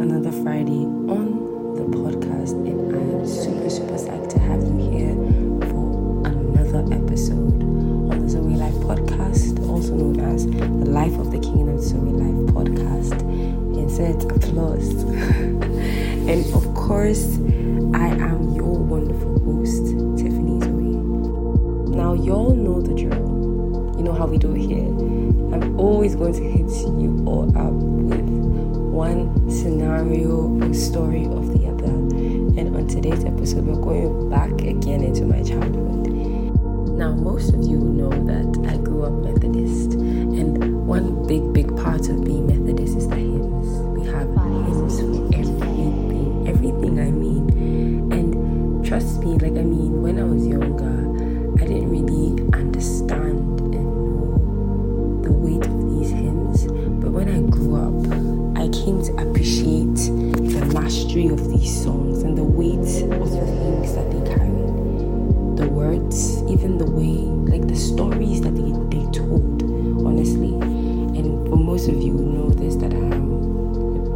another Friday on the podcast, and I am super psyched to have you here for another episode on the Zoe Life podcast, also known as the Life of the Kingdom Zoe Life podcast. Insert applause. And of course, I am your wonderful host, Tiffany Wayne. Now, y'all know the drill. You know how we do it here. I'm always going to hit you all up with one scenario or story of the other. And on today's episode, we're going back again into my childhood. Now, most of you know that I grew up Methodist. And one big part of being Methodist is the hymns. We have hymns for everything I mean. And trust me, when I was younger, I didn't really understand and know the weight of these hymns. But when I grew up, I came to appreciate the mastery of these songs and the weight of the things that they carry. The words, even the way, the stories that they told, honestly. And for most of you know this, that I'm a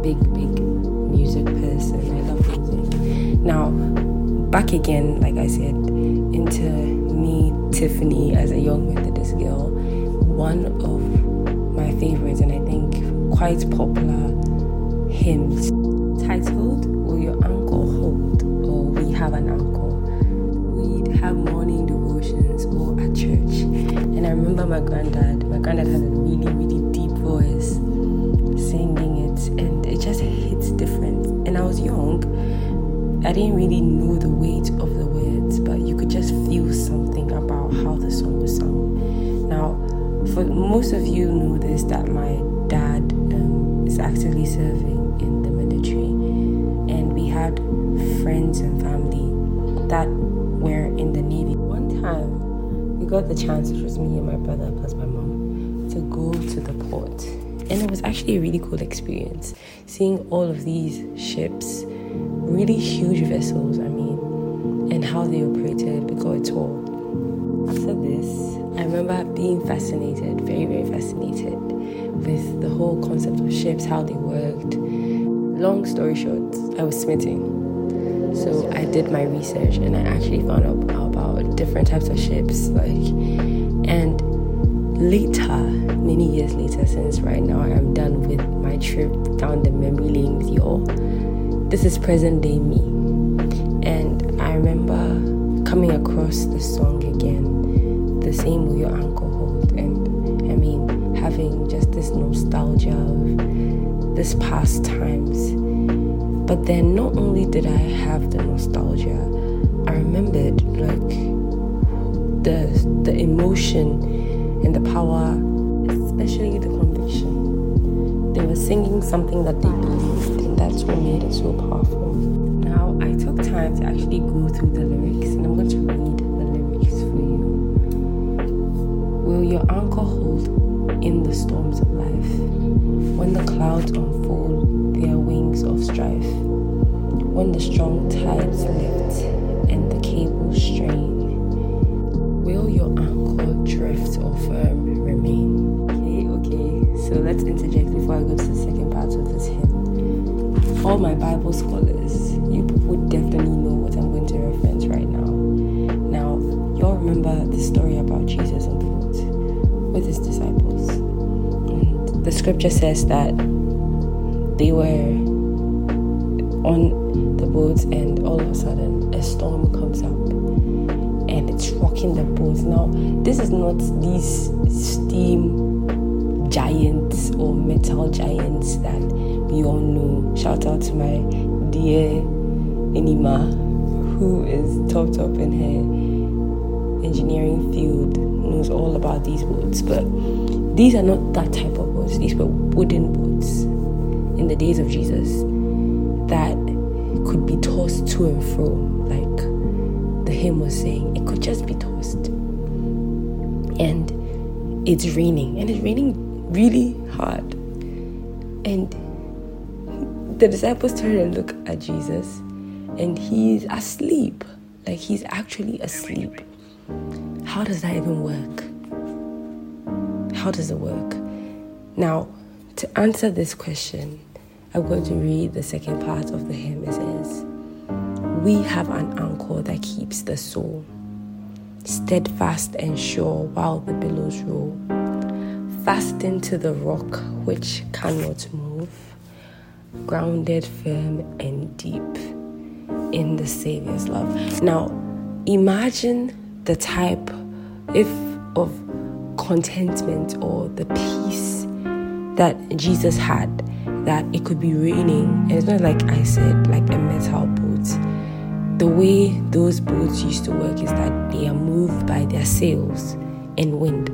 big music person. I love music. Now, back again, like I said, into me, Tiffany, as a young Methodist girl, one of my favorites, and I think quite popular hymns, titled Will Your Anchor Hold, or We Have an Anchor. We'd have morning devotions or at church. And I remember my granddad had a really deep voice singing it, and it just hits different. And I was young, I didn't really know the weight of the words, but you could just feel something about how the song was sung. Now, for most of you know this, that my dad is actually serving in the military, and we had friends and family that were in the Navy. One time, we got the chance, which was me and my brother plus my mom, to go to the port. And it was actually a really cool experience, seeing all of these ships, really huge vessels, and how they operated, because it's all. After this, I remember being fascinated, very fascinated, with the whole concept of ships, how they worked. Long story short, I was smitten. So I did my research, and I actually found out about different types of ships, and later, many years later, since right now I'm done with my trip down the memory lane with you all, this is present day me. And I remember coming across the song again, the same Will Your Anchor Hold, and having just this nostalgia of this past times. But then not only did I have the nostalgia, I remembered the emotion and the power, especially the conviction. They were singing something that they believed, and that's what made it so powerful. Now, I took time to actually go through the lyrics, and I'm going to read the lyrics for you. Will your anchor hold in the storms of life? When the clouds unfold their wings of strife? When the strong tides lift and the cables strain? Will your anchor drift or firm remain? Okay, so let's interject before I go to the second part of this hymn. All my Bible scholars, you would definitely know what I'm going to reference right now. Now, y'all remember the story about Jesus on the boat with his disciples. And the scripture says that they were on the boat, and all of a sudden a storm comes up. And it's rocking the boat. Now, this is not these steam giants or metal giants that we all know. Shout out to my dear Enima, who is topped up in her engineering field, knows all about these boats. But these are not that type of boats. These were wooden boats in the days of Jesus that could be tossed to and fro, him was saying. It could just be tossed, and it's raining really hard, and the disciples turn and look at Jesus, and he's asleep. He's actually asleep. How does that even work? How does it work? Now, to answer this question, I'm going to read the second part of the hymn. It says, we have an anchor that keeps the soul steadfast and sure while the billows roll, fastened to the rock which cannot move, grounded firm and deep in the Savior's love. Now, imagine the type of contentment or the peace that Jesus had, that it could be raining. And it's not like I said, like a metal boat. The way those boats used to work is that they are moved by their sails and wind.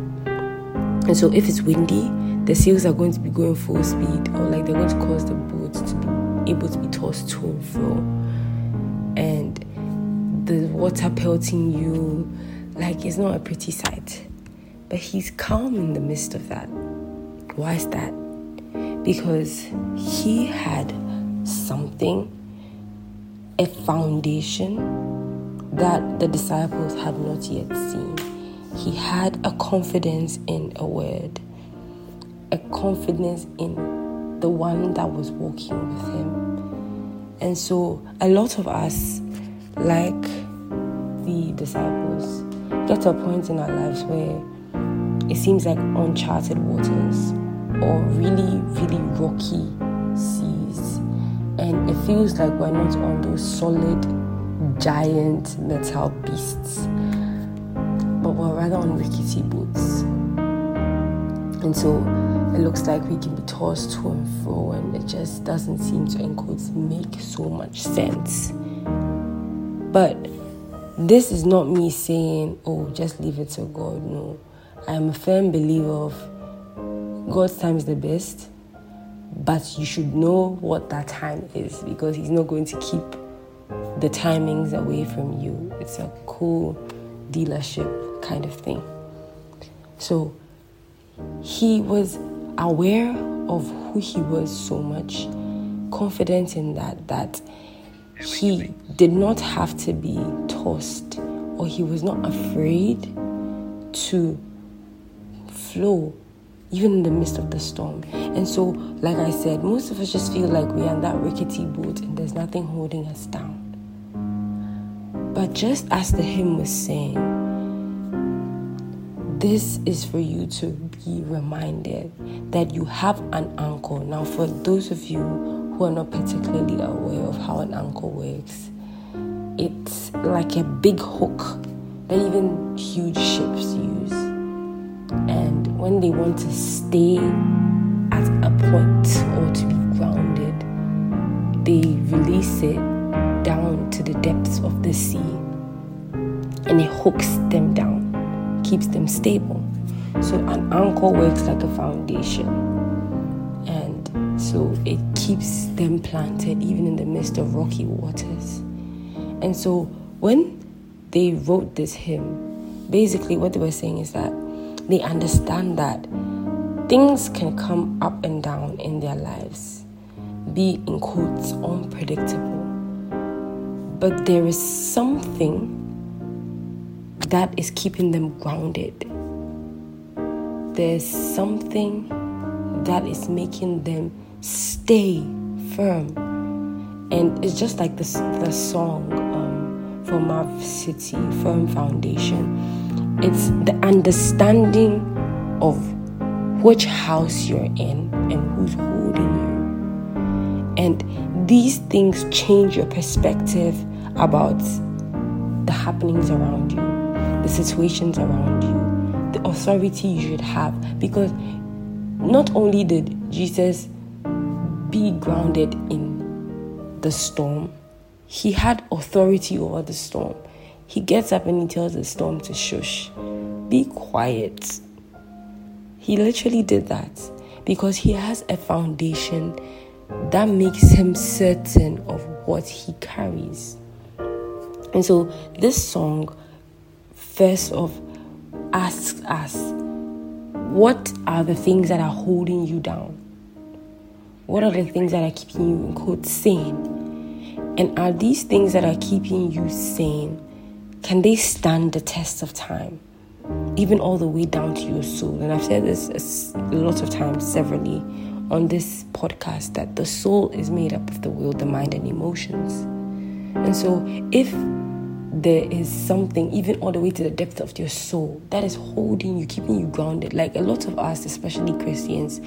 And so if it's windy, the sails are going to be going full speed, or like they're going to cause the boat to be able to be tossed to and fro. And the water pelting you, like, it's not a pretty sight. But he's calm in the midst of that. Why is that? Because he had something, a foundation that the disciples had not yet seen. He had a confidence in a word, a confidence in the one that was walking with him. And so a lot of us, like the disciples, get to a point in our lives where it seems like uncharted waters or really, really rocky seas. And it feels like we're not on those solid, giant metal beasts, but we're rather on rickety boats. And so it looks like we can be tossed to and fro, and it just doesn't seem to, in quotes, make so much sense. But this is not me saying, oh, just leave it to God. No. I am a firm believer of God's time is the best, but you should know what that time is, because he's not going to keep the timings away from you. It's a cool dealership kind of thing. So he was aware of who he was so much, confident in that he did not have to be tossed, or he was not afraid to flow even in the midst of the storm. And so, like I said, most of us just feel like we are in that rickety boat and there's nothing holding us down. But just as the hymn was saying, this is for you to be reminded that you have an anchor. Now, for those of you who are not particularly aware of how an anchor works, it's like a big hook that even huge ships use. And when they want to stay at a point or to be grounded, they release it down to the depths of the sea, and it hooks them down, keeps them stable. So an anchor works like a foundation, and so it keeps them planted even in the midst of rocky waters. And so when they wrote this hymn, basically what they were saying is that they understand that things can come up and down in their lives, be, in quotes, unpredictable. But there is something that is keeping them grounded. There's something that is making them stay firm. And it's just like the song from Mav City, Firm Foundation. It's the understanding of which house you're in and who's holding you. And these things change your perspective about the happenings around you, the situations around you, the authority you should have. Because not only did Jesus be grounded in the storm, he had authority over the storm. He gets up and he tells the storm to shush. Be quiet. He literally did that because he has a foundation that makes him certain of what he carries. And so this song, first off, asks us, what are the things that are holding you down? What are the things that are keeping you, in quotes, sane? And are these things that are keeping you sane, can they stand the test of time, even all the way down to your soul? And I've said this a lot of times severally on this podcast that the soul is made up of the will, the mind, and emotions. And so if there is something, even all the way to the depth of your soul, that is holding you, keeping you grounded. Like a lot of us, especially Christians,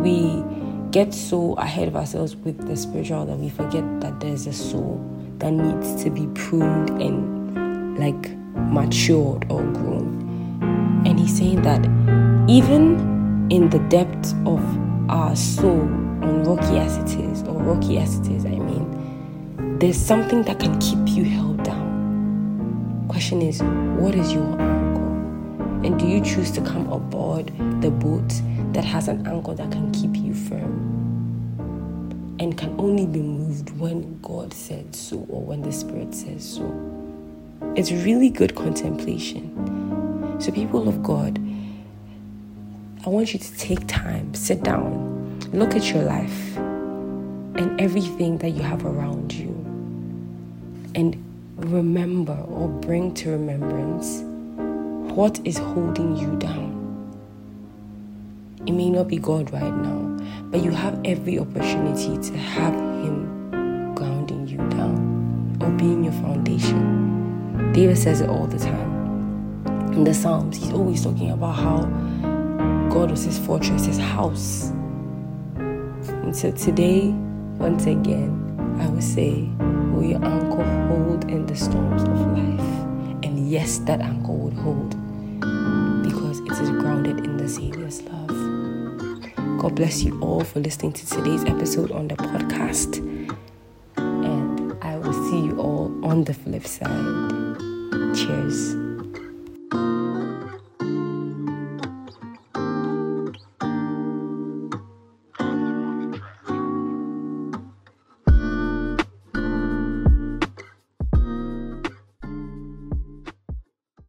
we get so ahead of ourselves with the spiritual that we forget that there's a soul that needs to be pruned and like matured or grown. And he's saying that even in the depth of our soul, rocky as it is, there's something that can keep you held down. Question is, what is your anchor? And do you choose to come aboard the boat that has an anchor that can keep you firm and can only be moved when God said so or when the Spirit says so? It's really good contemplation. So people of God, I want you to take time, sit down, look at your life and everything that you have around you, and remember or bring to remembrance what is holding you down. It may not be God right now, but you have every opportunity to have Him grounding you down or being your foundation. David says it all the time. In the Psalms, he's always talking about how God was his fortress, his house. And so today, once again, I will say, will your anchor hold in the storms of life? And yes, that anchor would hold because it is grounded in the Savior's love. God bless you all for listening to today's episode on the podcast. And I will see you all on the flip side. Cheers.